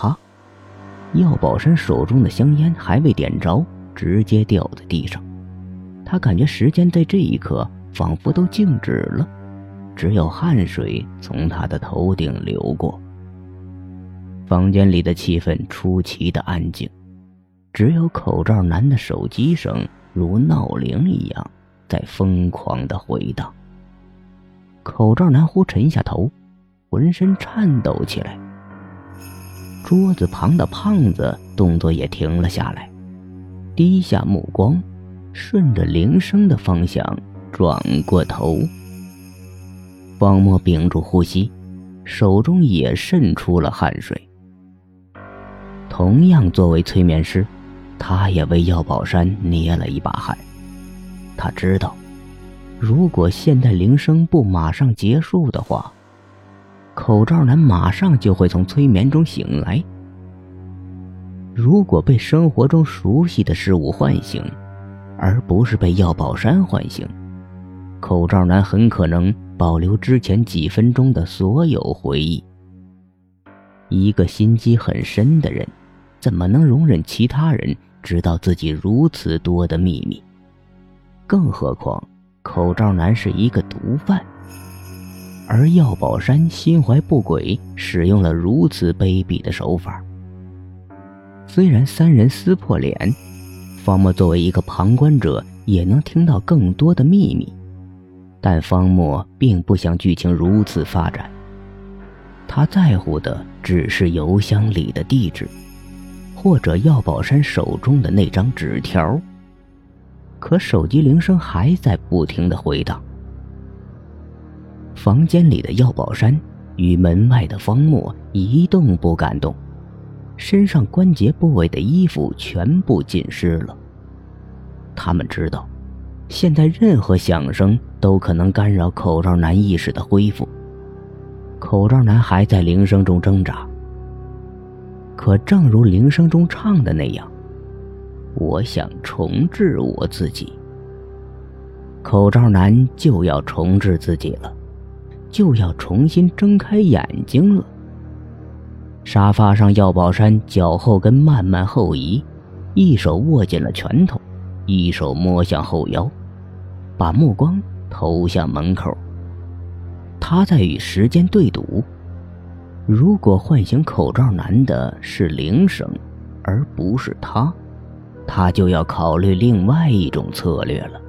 哈！药宝山手中的香烟还未点着，直接掉在地上。他感觉时间在这一刻仿佛都静止了，只有汗水从他的头顶流过。房间里的气氛出奇的安静，只有口罩男的手机声如闹铃一样在疯狂地回荡。口罩男忽沉下头，浑身颤抖起来。桌子旁的胖子动作也停了下来，低下目光，顺着铃声的方向转过头。方墨屏住呼吸，手中也渗出了汗水。同样作为催眠师，他也为药宝山捏了一把汗。他知道，如果现在铃声不马上结束的话，口罩男马上就会从催眠中醒来。如果被生活中熟悉的事物唤醒，而不是被药宝山唤醒，口罩男很可能保留之前几分钟的所有回忆。一个心机很深的人，怎么能容忍其他人知道自己如此多的秘密？更何况口罩男是一个毒贩，而药宝山心怀不轨，使用了如此卑鄙的手法。虽然三人撕破脸，方墨作为一个旁观者也能听到更多的秘密，但方墨并不想剧情如此发展。他在乎的只是邮箱里的地址，或者药宝山手中的那张纸条。可手机铃声还在不停地回荡。房间里的药宝山与门外的方墨一动不敢动，身上关节部位的衣服全部浸湿了。他们知道，现在任何响声都可能干扰口罩男意识的恢复。口罩男还在铃声中挣扎，可正如铃声中唱的那样，我想重置我自己。口罩男就要重置自己了，就要重新睁开眼睛了。沙发上，药宝山脚后跟慢慢后移，一手握紧了拳头，一手摸向后腰，把目光投向门口。他在与时间对赌，如果唤醒口罩男的是铃声，而不是他，他就要考虑另外一种策略了。